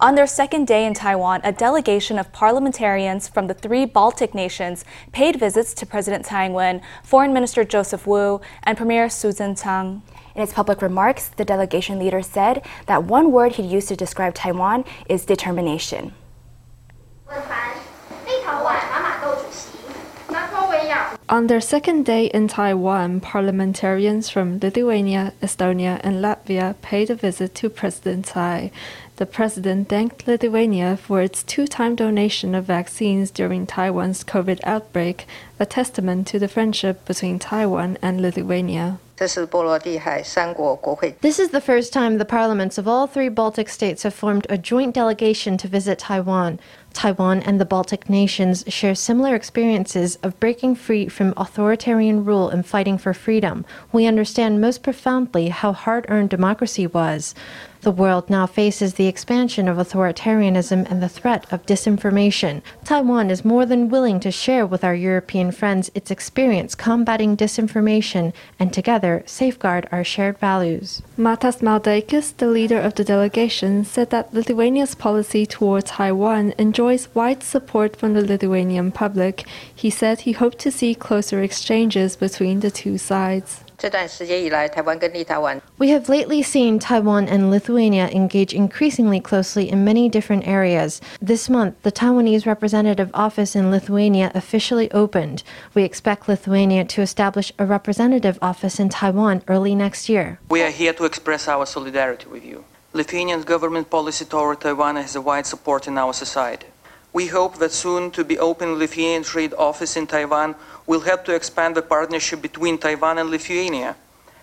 On their second day in Taiwan, a delegation of parliamentarians from the three Baltic nations paid visits to President Tsai Ing-wen, Foreign Minister Joseph Wu, and Premier Su Tseng-chang. In its public remarks, the delegation leader said that one word he'd used to describe Taiwan is determination. On their second day in Taiwan, parliamentarians from Lithuania, Estonia, and Latvia paid a visit to President Tsai. The president thanked Lithuania for its two-time donation of vaccines during Taiwan's COVID outbreak, a testament to the friendship between Taiwan and Lithuania. This is the first time the parliaments of all three Baltic states have formed a joint delegation to visit Taiwan. Taiwan and the Baltic nations share similar experiences of breaking free from authoritarian rule and fighting for freedom. We understand most profoundly how hard-earned democracy was. The world now faces the expansion of authoritarianism and the threat of disinformation. Taiwan is more than willing to share with our European friends its experience combating disinformation and together safeguard our shared values. Matas Maldeikis, the leader of the delegation, said that Lithuania's policy toward Taiwan enjoys wide support from the Lithuanian public. He said he hoped to see closer exchanges between the two sides. We have lately seen Taiwan and Lithuania engage increasingly closely in many different areas. This month, the Taiwanese representative office in Lithuania officially opened. We expect Lithuania to establish a representative office in Taiwan early next year. We are here to express our solidarity with you. Lithuanian government policy toward Taiwan has a wide support in our society. We hope that soon to be open Lithuanian trade office in Taiwan will help to expand the partnership between Taiwan and Lithuania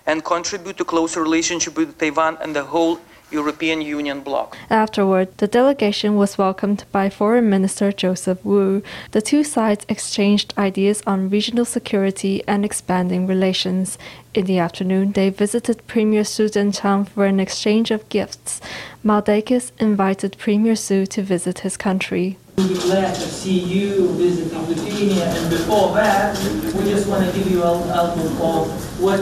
and contribute to closer relationship with Taiwan and the whole European Union bloc. Afterward, the delegation was welcomed by Foreign Minister Joseph Wu. The two sides exchanged ideas on regional security and expanding relations. In the afternoon, they visited Premier Su Tseng-chang for an exchange of gifts. Maldeikis invited Premier Su to visit his country. We'll be glad to see you visit Lithuania, and before that, we just want to give you an outlook of what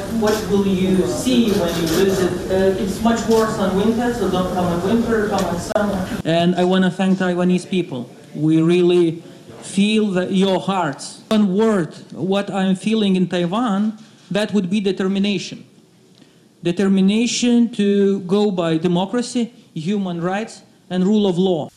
will you see when you visit. It's much worse on winter, so don't come on winter, come on summer. And I want to thank Taiwanese people. We really feel that your hearts. One word, what I'm feeling in Taiwan, that would be determination. Determination to go by democracy, human rights, and rule of law.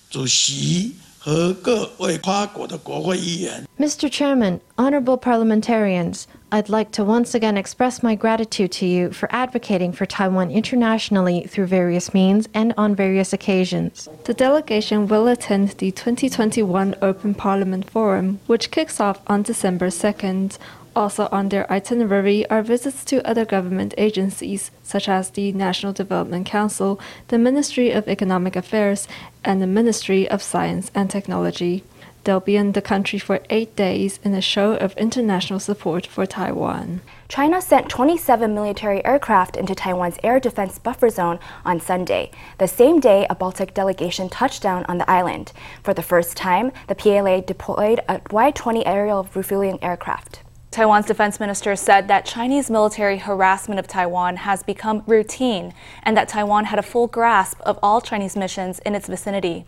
Mr. Chairman, honorable parliamentarians, I'd like to once again express my gratitude to you for advocating for Taiwan internationally through various means and on various occasions. The delegation will attend the 2021 Open Parliament Forum, which kicks off on December 2nd. Also on their itinerary are visits to other government agencies, such as the National Development Council, the Ministry of Economic Affairs, and the Ministry of Science and Technology. They'll be in the country for 8 days in a show of international support for Taiwan. China sent 27 military aircraft into Taiwan's air defense buffer zone on Sunday, the same day a Baltic delegation touched down on the island. For the first time, the PLA deployed a Y-20 aerial refueling aircraft. Taiwan's defense minister said that Chinese military harassment of Taiwan has become routine and that Taiwan had a full grasp of all Chinese missions in its vicinity.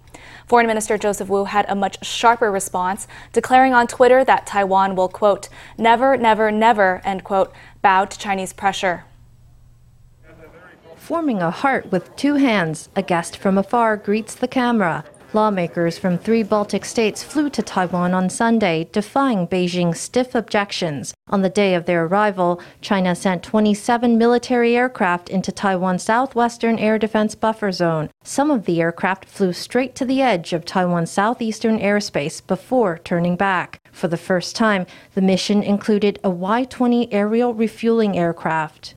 Foreign Minister Joseph Wu had a much sharper response, declaring on Twitter that Taiwan will, quote, never, never, never, end quote, bow to Chinese pressure. Forming a heart with two hands, a guest from afar greets the camera. Lawmakers from three Baltic states flew to Taiwan on Sunday, defying Beijing's stiff objections. On the day of their arrival, China sent 27 military aircraft into Taiwan's southwestern air defense buffer zone. Some of the aircraft flew straight to the edge of Taiwan's southeastern airspace before turning back. For the first time, the mission included a Y-20 aerial refueling aircraft.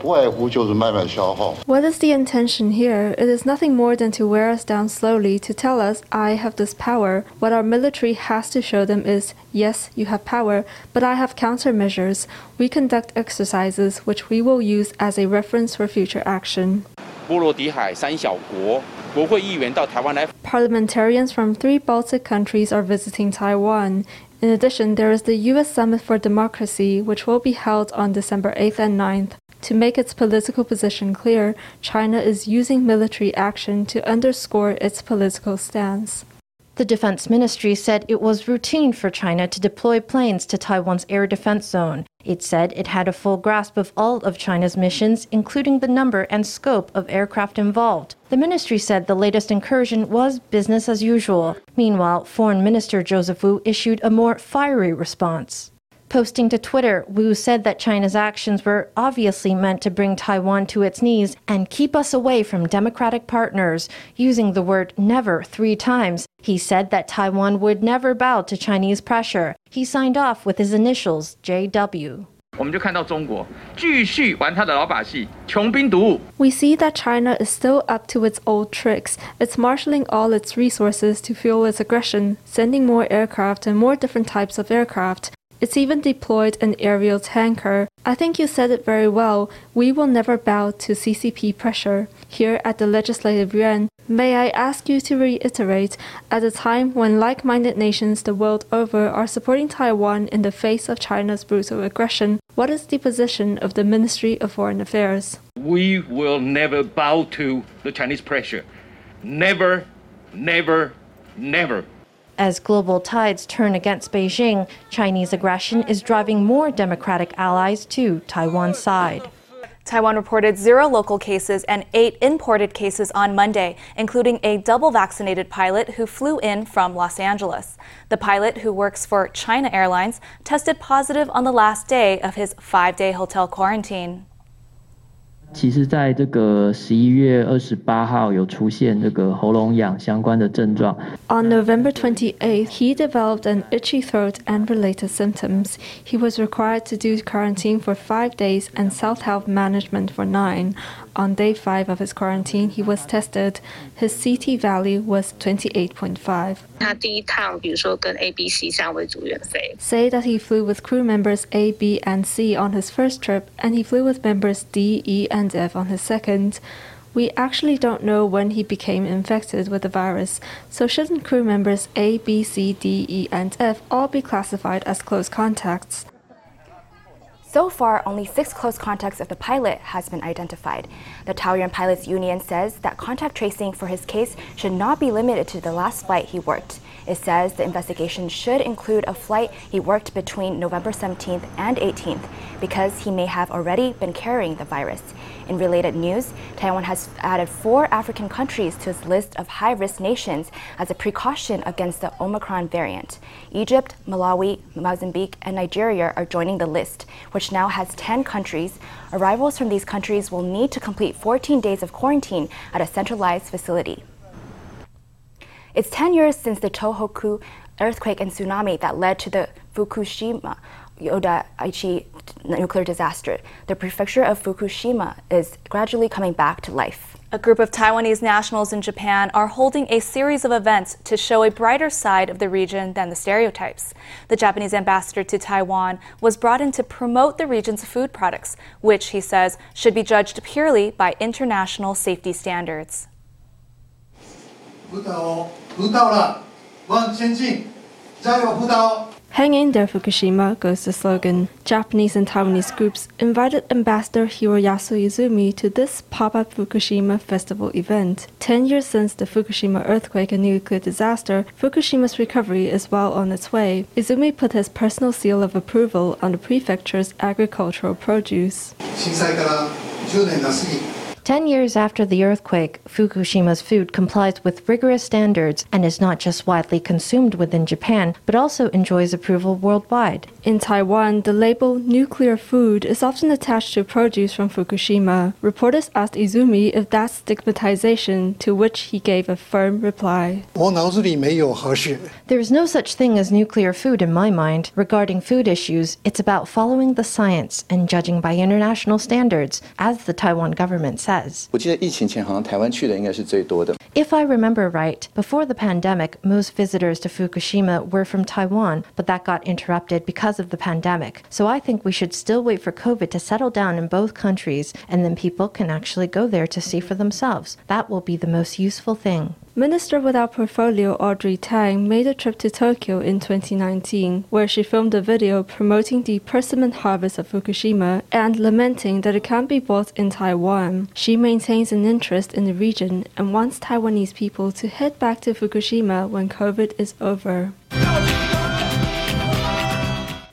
What is the intention here? It is nothing more than to wear us down slowly, to tell us, I have this power. What our military has to show them is, yes, you have power, but I have countermeasures. We conduct exercises which we will use as a reference for future action. Parliamentarians from three Baltic countries are visiting Taiwan. In addition, there is the U.S. Summit for Democracy, which will be held on December 8th and 9th. To make its political position clear, China is using military action to underscore its political stance. The Defense Ministry said it was routine for China to deploy planes to Taiwan's air defense zone. It said it had a full grasp of all of China's missions, including the number and scope of aircraft involved. The ministry said the latest incursion was business as usual. Meanwhile, Foreign Minister Joseph Wu issued a more fiery response. Posting to Twitter, Wu said that China's actions were obviously meant to bring Taiwan to its knees and keep us away from democratic partners, using the word never 3 times. He said that Taiwan would never bow to Chinese pressure. He signed off with his initials, JW. We see that China is still up to its old tricks. It's marshalling all its resources to fuel its aggression, sending more aircraft and more different types of aircraft. It's even deployed an aerial tanker. I think you said it very well. We will never bow to CCP pressure. Here at the Legislative Yuan, may I ask you to reiterate, at a time when like-minded nations the world over are supporting Taiwan in the face of China's brutal aggression, what is the position of the Ministry of Foreign Affairs? We will never bow to the Chinese pressure. Never, never, never. As global tides turn against Beijing, Chinese aggression is driving more democratic allies to Taiwan's side. Taiwan reported 0 local cases and 8 imported cases on Monday, including a double-vaccinated pilot who flew in from Los Angeles. The pilot, who works for China Airlines, tested positive on the last day of his 5-day hotel quarantine. 其实在这个 11月 28号 有出现这个喉咙痒相关的症状。 On November 28th, he developed an itchy throat and related symptoms. He was required to do quarantine for 5 days and self-help management for 9. On day 5 of his quarantine, he was tested. His CT value was 28.5. Say that he flew with crew members A, B, and C on his first trip, and he flew with members D, E, and F on his second. We actually don't know when he became infected with the virus, so shouldn't crew members A, B, C, D, E, and F all be classified as close contacts? So far, only 6 close contacts of the pilot has been identified. The Taoyuan Pilots Union says that contact tracing for his case should not be limited to the last flight he worked. It says the investigation should include a flight he worked between November 17th and 18th, because he may have already been carrying the virus. In related news, Taiwan has added 4 African countries to its list of high-risk nations as a precaution against the Omicron variant. Egypt, Malawi, Mozambique, and Nigeria are joining the list, which now has 10 countries. Arrivals from these countries will need to complete 14 days of quarantine at a centralized facility. It's 10 years since the Tohoku earthquake and tsunami that led to the Fukushima Daiichi nuclear disaster. The prefecture of Fukushima is gradually coming back to life. A group of Taiwanese nationals in Japan are holding a series of events to show a brighter side of the region than the stereotypes. The Japanese ambassador to Taiwan was brought in to promote the region's food products, which he says should be judged purely by international safety standards. Hang in there, Fukushima, goes the slogan. Japanese and Taiwanese groups invited Ambassador Hiroyasu Izumi to this pop-up Fukushima festival event. 10 years since the Fukushima earthquake and nuclear disaster, Fukushima's recovery is well on its way. Izumi put his personal seal of approval on the prefecture's agricultural produce. 10 years after the earthquake, Fukushima's food complies with rigorous standards and is not just widely consumed within Japan, but also enjoys approval worldwide. In Taiwan, the label nuclear food is often attached to produce from Fukushima. Reporters asked Izumi if that's stigmatization, to which he gave a firm reply. There is no such thing as nuclear food in my mind. Regarding food issues, it's about following the science and judging by international standards, as the Taiwan government said. If I remember right, before the pandemic, most visitors to Fukushima were from Taiwan, but that got interrupted because of the pandemic. So I think we should still wait for COVID to settle down in both countries, and then people can actually go there to see for themselves. That will be the most useful thing. Minister with our portfolio Audrey Tang made a trip to Tokyo in 2019, where she filmed a video promoting the persimmon harvest of Fukushima and lamenting that it can't be bought in Taiwan. She maintains an interest in the region and wants Taiwanese people to head back to Fukushima when COVID is over.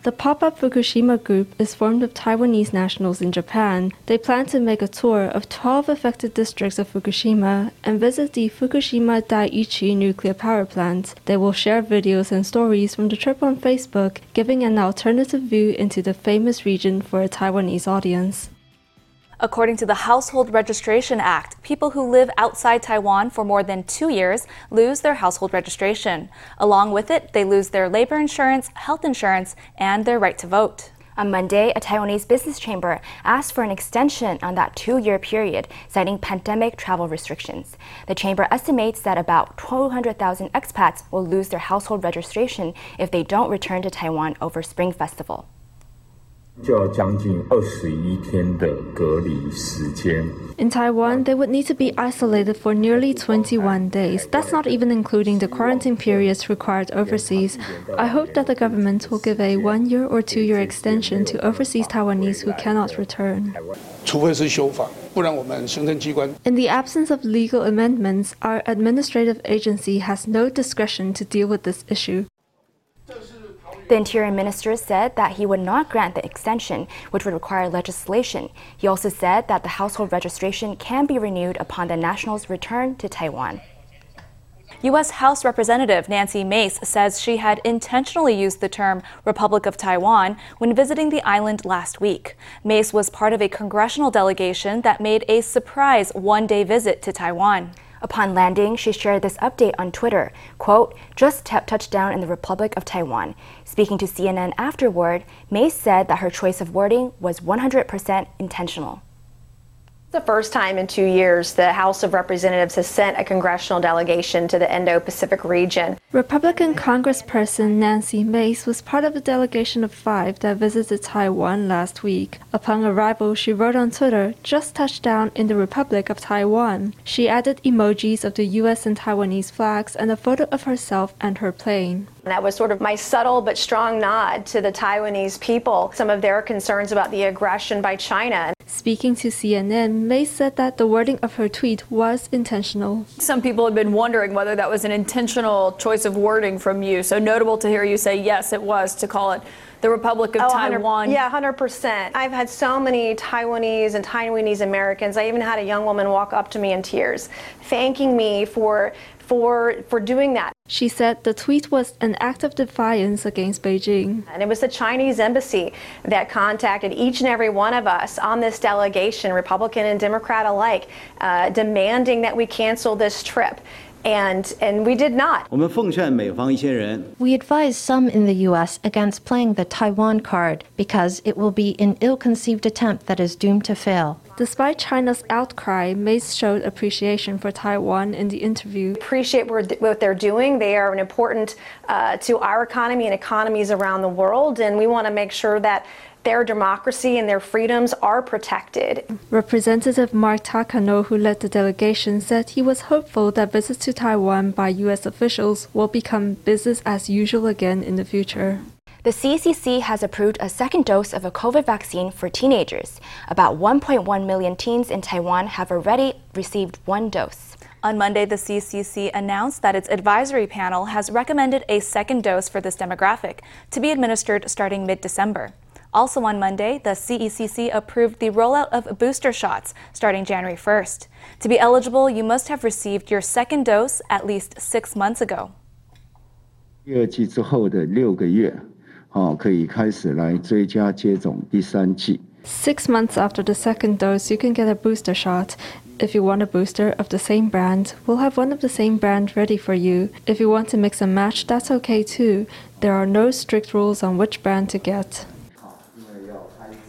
The pop-up Fukushima group is formed of Taiwanese nationals in Japan. They plan to make a tour of 12 affected districts of Fukushima and visit the Fukushima Daiichi nuclear power plant. They will share videos and stories from the trip on Facebook, giving an alternative view into the famous region for a Taiwanese audience. According to the Household Registration Act, people who live outside Taiwan for more than 2 years lose their household registration. Along with it, they lose their labor insurance, health insurance, and their right to vote. On Monday, a Taiwanese business chamber asked for an extension on that 2-year period, citing pandemic travel restrictions. The chamber estimates that about 200,000 expats will lose their household registration if they don't return to Taiwan over Spring Festival. 就要将近21天的隔离时间. In Taiwan, they would need to be isolated for nearly 21 days. That's not even including the quarantine periods required overseas. I hope that the government will give a 1-year or 2-year extension to overseas Taiwanese who cannot return. In the absence of legal amendments, our administrative agency has no discretion to deal with this issue. The Interior Minister said that he would not grant the extension, which would require legislation. He also said that the household registration can be renewed upon the nationals' return to Taiwan. U.S. House Representative Nancy Mace says she had intentionally used the term Republic of Taiwan when visiting the island last week. Mace was part of a congressional delegation that made a surprise one-day visit to Taiwan. Upon landing, she shared this update on Twitter, quote, "Just touched down in the Republic of Taiwan." Speaking to CNN afterward, Mace said that her choice of wording was 100% intentional. The first time in 2 years, the House of Representatives has sent a congressional delegation to the Indo-Pacific region. Republican Congressperson Nancy Mace was part of a delegation of 5 that visited Taiwan last week. Upon arrival, she wrote on Twitter, "Just touched down in the Republic of Taiwan." She added emojis of the U.S. and Taiwanese flags and a photo of herself and her plane. And that was sort of my subtle but strong nod to the Taiwanese people, some of their concerns about the aggression by China. Speaking to CNN, Mace said that the wording of her tweet was intentional. Some people have been wondering whether that was an intentional choice of wording from you. So notable to hear you say, yes, it was, to call it the Republic of Taiwan. Yeah, 100%. I've had so many Taiwanese and Taiwanese Americans. I even had a young woman walk up to me in tears, thanking me for doing that. She said the tweet was an act of defiance against Beijing. And it was the Chinese embassy that contacted each and every one of us on this delegation, Republican and Democrat alike, demanding that we cancel this trip. And we did not. We advised some in the U.S. against playing the Taiwan card because it will be an ill-conceived attempt that is doomed to fail. Despite China's outcry, Mace showed appreciation for Taiwan in the interview. Appreciate what they're doing. They are an important to our economy and economies around the world, and we want to make sure that their democracy and their freedoms are protected. Representative Mark Takano, who led the delegation, said he was hopeful that visits to Taiwan by U.S. officials will become business as usual again in the future. The CCC has approved a second dose of a COVID vaccine for teenagers. About 1.1 million teens in Taiwan have already received one dose. On Monday, the CCC announced that its advisory panel has recommended a second dose for this demographic to be administered starting mid-December. Also on Monday, the CECC approved the rollout of booster shots starting January 1st. To be eligible, you must have received your second dose at least 6 months ago. Six months after the second dose, you can get a booster shot. If you want a booster of the same brand, we'll have one of the same brand ready for you. If you want to mix and match, that's okay too. There are no strict rules on which brand to get.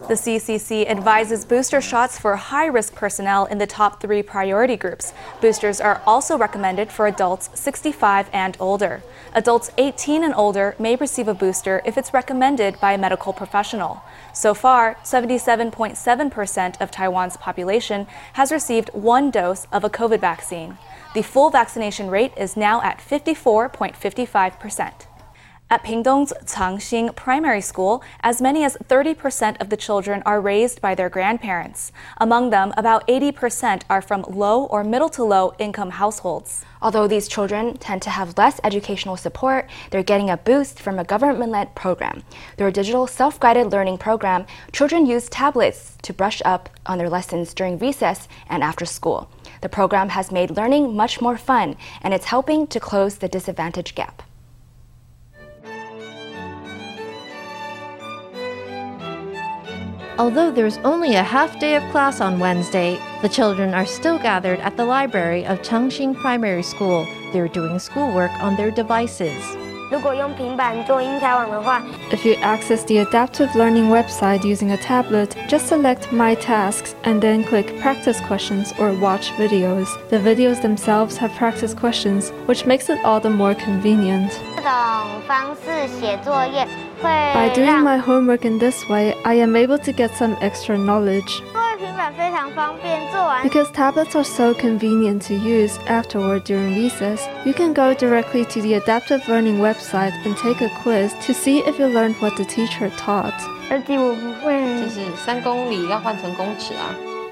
The CCC advises booster shots for high-risk personnel in the top 3 priority groups. Boosters are also recommended for adults 65 and older. Adults 18 and older may receive a booster if it's recommended by a medical professional. So far, 77.7% of Taiwan's population has received one dose of a COVID vaccine. The full vaccination rate is now at 54.55%. At Pingdong's Changxing Primary School, as many as 30% of the children are raised by their grandparents. Among them, about 80% are from low or middle to low income households. Although these children tend to have less educational support, they're getting a boost from a government-led program. Through a digital self-guided learning program, children use tablets to brush up on their lessons during recess and after school. The program has made learning much more fun, and it's helping to close the disadvantage gap. Although there's only a half day of class on Wednesday, the children are still gathered at the library of Changxing Primary School. They're doing schoolwork on their devices. If you access the adaptive learning website using a tablet, just select My Tasks and then click Practice Questions or Watch Videos. The videos themselves have practice questions, which makes it all the more convenient. By doing my homework in this way, I am able to get some extra knowledge. Because tablets are so convenient to use afterward during recess, you can go directly to the adaptive learning website and take a quiz to see if you learned what the teacher taught.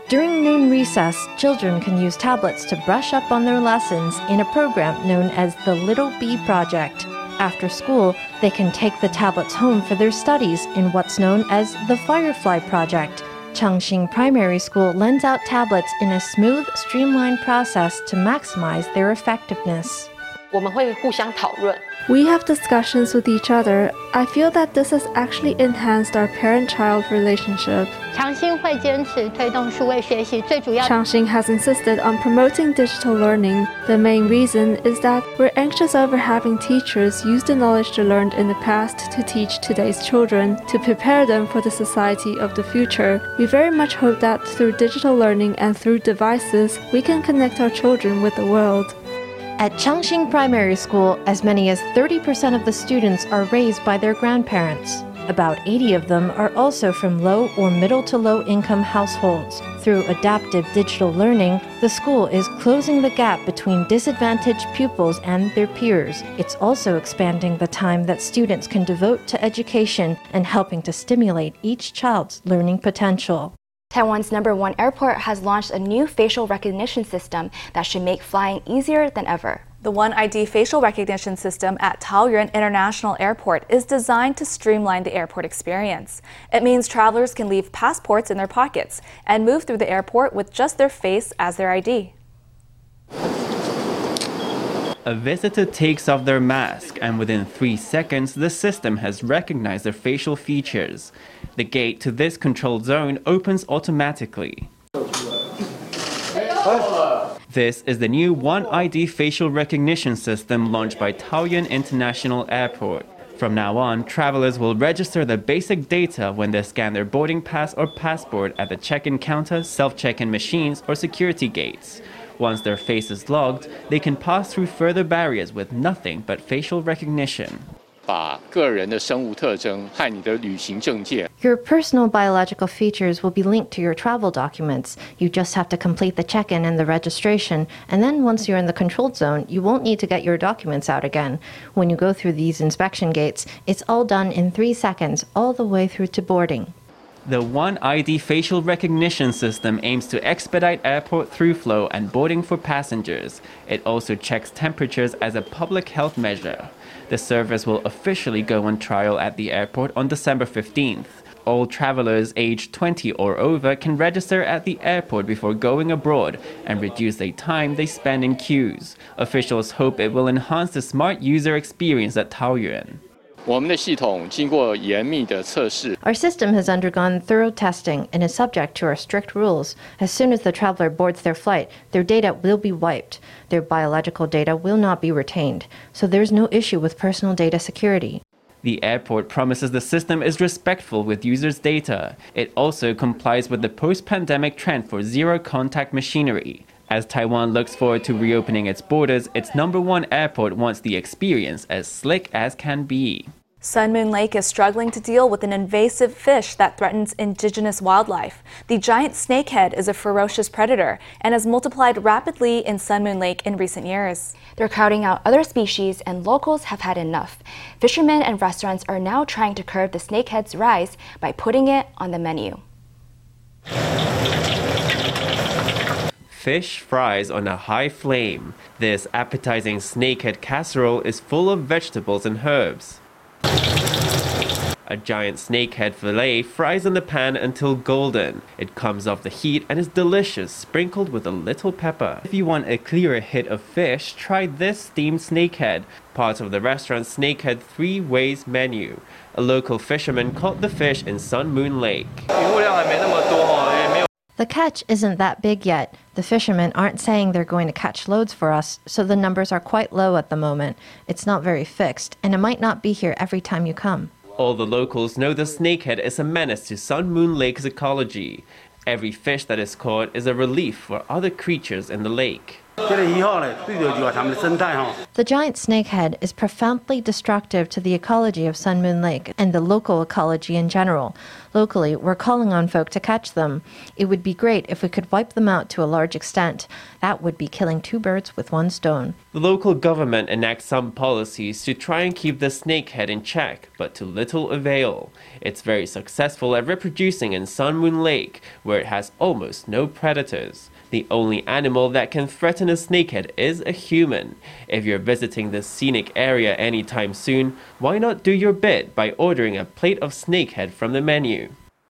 During noon recess, children can use tablets to brush up on their lessons in a program known as the Little Bee Project. After school, they can take the tablets home for their studies in what's known as the Firefly Project. Changxing Primary School lends out tablets in a smooth, streamlined process to maximize their effectiveness. We have discussions with each other. I feel that this has actually enhanced our parent-child relationship. Changxing has insisted on promoting digital learning. The main reason is that we're anxious over having teachers use the knowledge they learned in the past to teach today's children, to prepare them for the society of the future. We very much hope that through digital learning and through devices, we can connect our children with the world. At Changxing Primary School, as many as 30% of the students are raised by their grandparents. About 80 of them are also from low or middle to low income households. Through adaptive digital learning, the school is closing the gap between disadvantaged pupils and their peers. It's also expanding the time that students can devote to education and helping to stimulate each child's learning potential. Taiwan's #1 airport has launched a new facial recognition system that should make flying easier than ever. The One ID facial recognition system at Taoyuan International Airport is designed to streamline the airport experience. It means travelers can leave passports in their pockets and move through the airport with just their face as their ID. A visitor takes off their mask, and within 3 seconds, the system has recognized their facial features. The gate to this controlled zone opens automatically. This is the new One ID facial recognition system launched by Taoyuan International Airport. From now on, travelers will register the basic data when they scan their boarding pass or passport at the check-in counter, self-check-in machines, or security gates. Once their face is logged, they can pass through further barriers with nothing but facial recognition. Your personal biological features will be linked to your travel documents. You just have to complete the check-in and the registration, and then once you're in the controlled zone, you won't need to get your documents out again. When you go through these inspection gates, it's all done in 3 seconds, all the way through to boarding. The One ID facial recognition system aims to expedite airport through flow and boarding for passengers. It also checks temperatures as a public health measure. The service will officially go on trial at the airport on December 15th. All travelers aged 20 or over can register at the airport before going abroad and reduce the time they spend in queues. Officials hope it will enhance the smart user experience at Taoyuan. Our system has undergone thorough testing and is subject to our strict rules. As soon as the traveler boards their flight, their data will be wiped. Their biological data will not be retained. So there's no issue with personal data security. The airport promises the system is respectful with users' data. It also complies with the post-pandemic trend for zero-contact machinery. As Taiwan looks forward to reopening its borders, its number one airport wants the experience as slick as can be. Sun Moon Lake is struggling to deal with an invasive fish that threatens indigenous wildlife. The giant snakehead is a ferocious predator and has multiplied rapidly in Sun Moon Lake in recent years. They're crowding out other species, and locals have had enough. Fishermen and restaurants are now trying to curb the snakehead's rise by putting it on the menu. Fish fries on a high flame. This appetizing snakehead casserole is full of vegetables and herbs. A giant snakehead fillet fries in the pan until golden. It comes off the heat and is delicious, sprinkled with a little pepper. If you want a clearer hit of fish, try this steamed snakehead, part of the restaurant's Snakehead Three Ways menu. A local fisherman caught the fish in Sun Moon Lake. The catch isn't that big yet. The fishermen aren't saying they're going to catch loads for us, so the numbers are quite low at the moment. It's not very fixed, and it might not be here every time you come. All the locals know the snakehead is a menace to Sun Moon Lake's ecology. Every fish that is caught is a relief for other creatures in the lake. The giant snakehead is profoundly destructive to the ecology of Sun Moon Lake and the local ecology in general. Locally, we're calling on folk to catch them. It would be great if we could wipe them out to a large extent. That would be killing two birds with one stone. The local government enacts some policies to try and keep the snakehead in check, but to little avail. It's very successful at reproducing in Sun Moon Lake, where it has almost no predators. The only animal that can threaten a snakehead is a human. If you're visiting this scenic area anytime soon, why not do your bit by ordering a plate of snakehead from the menu?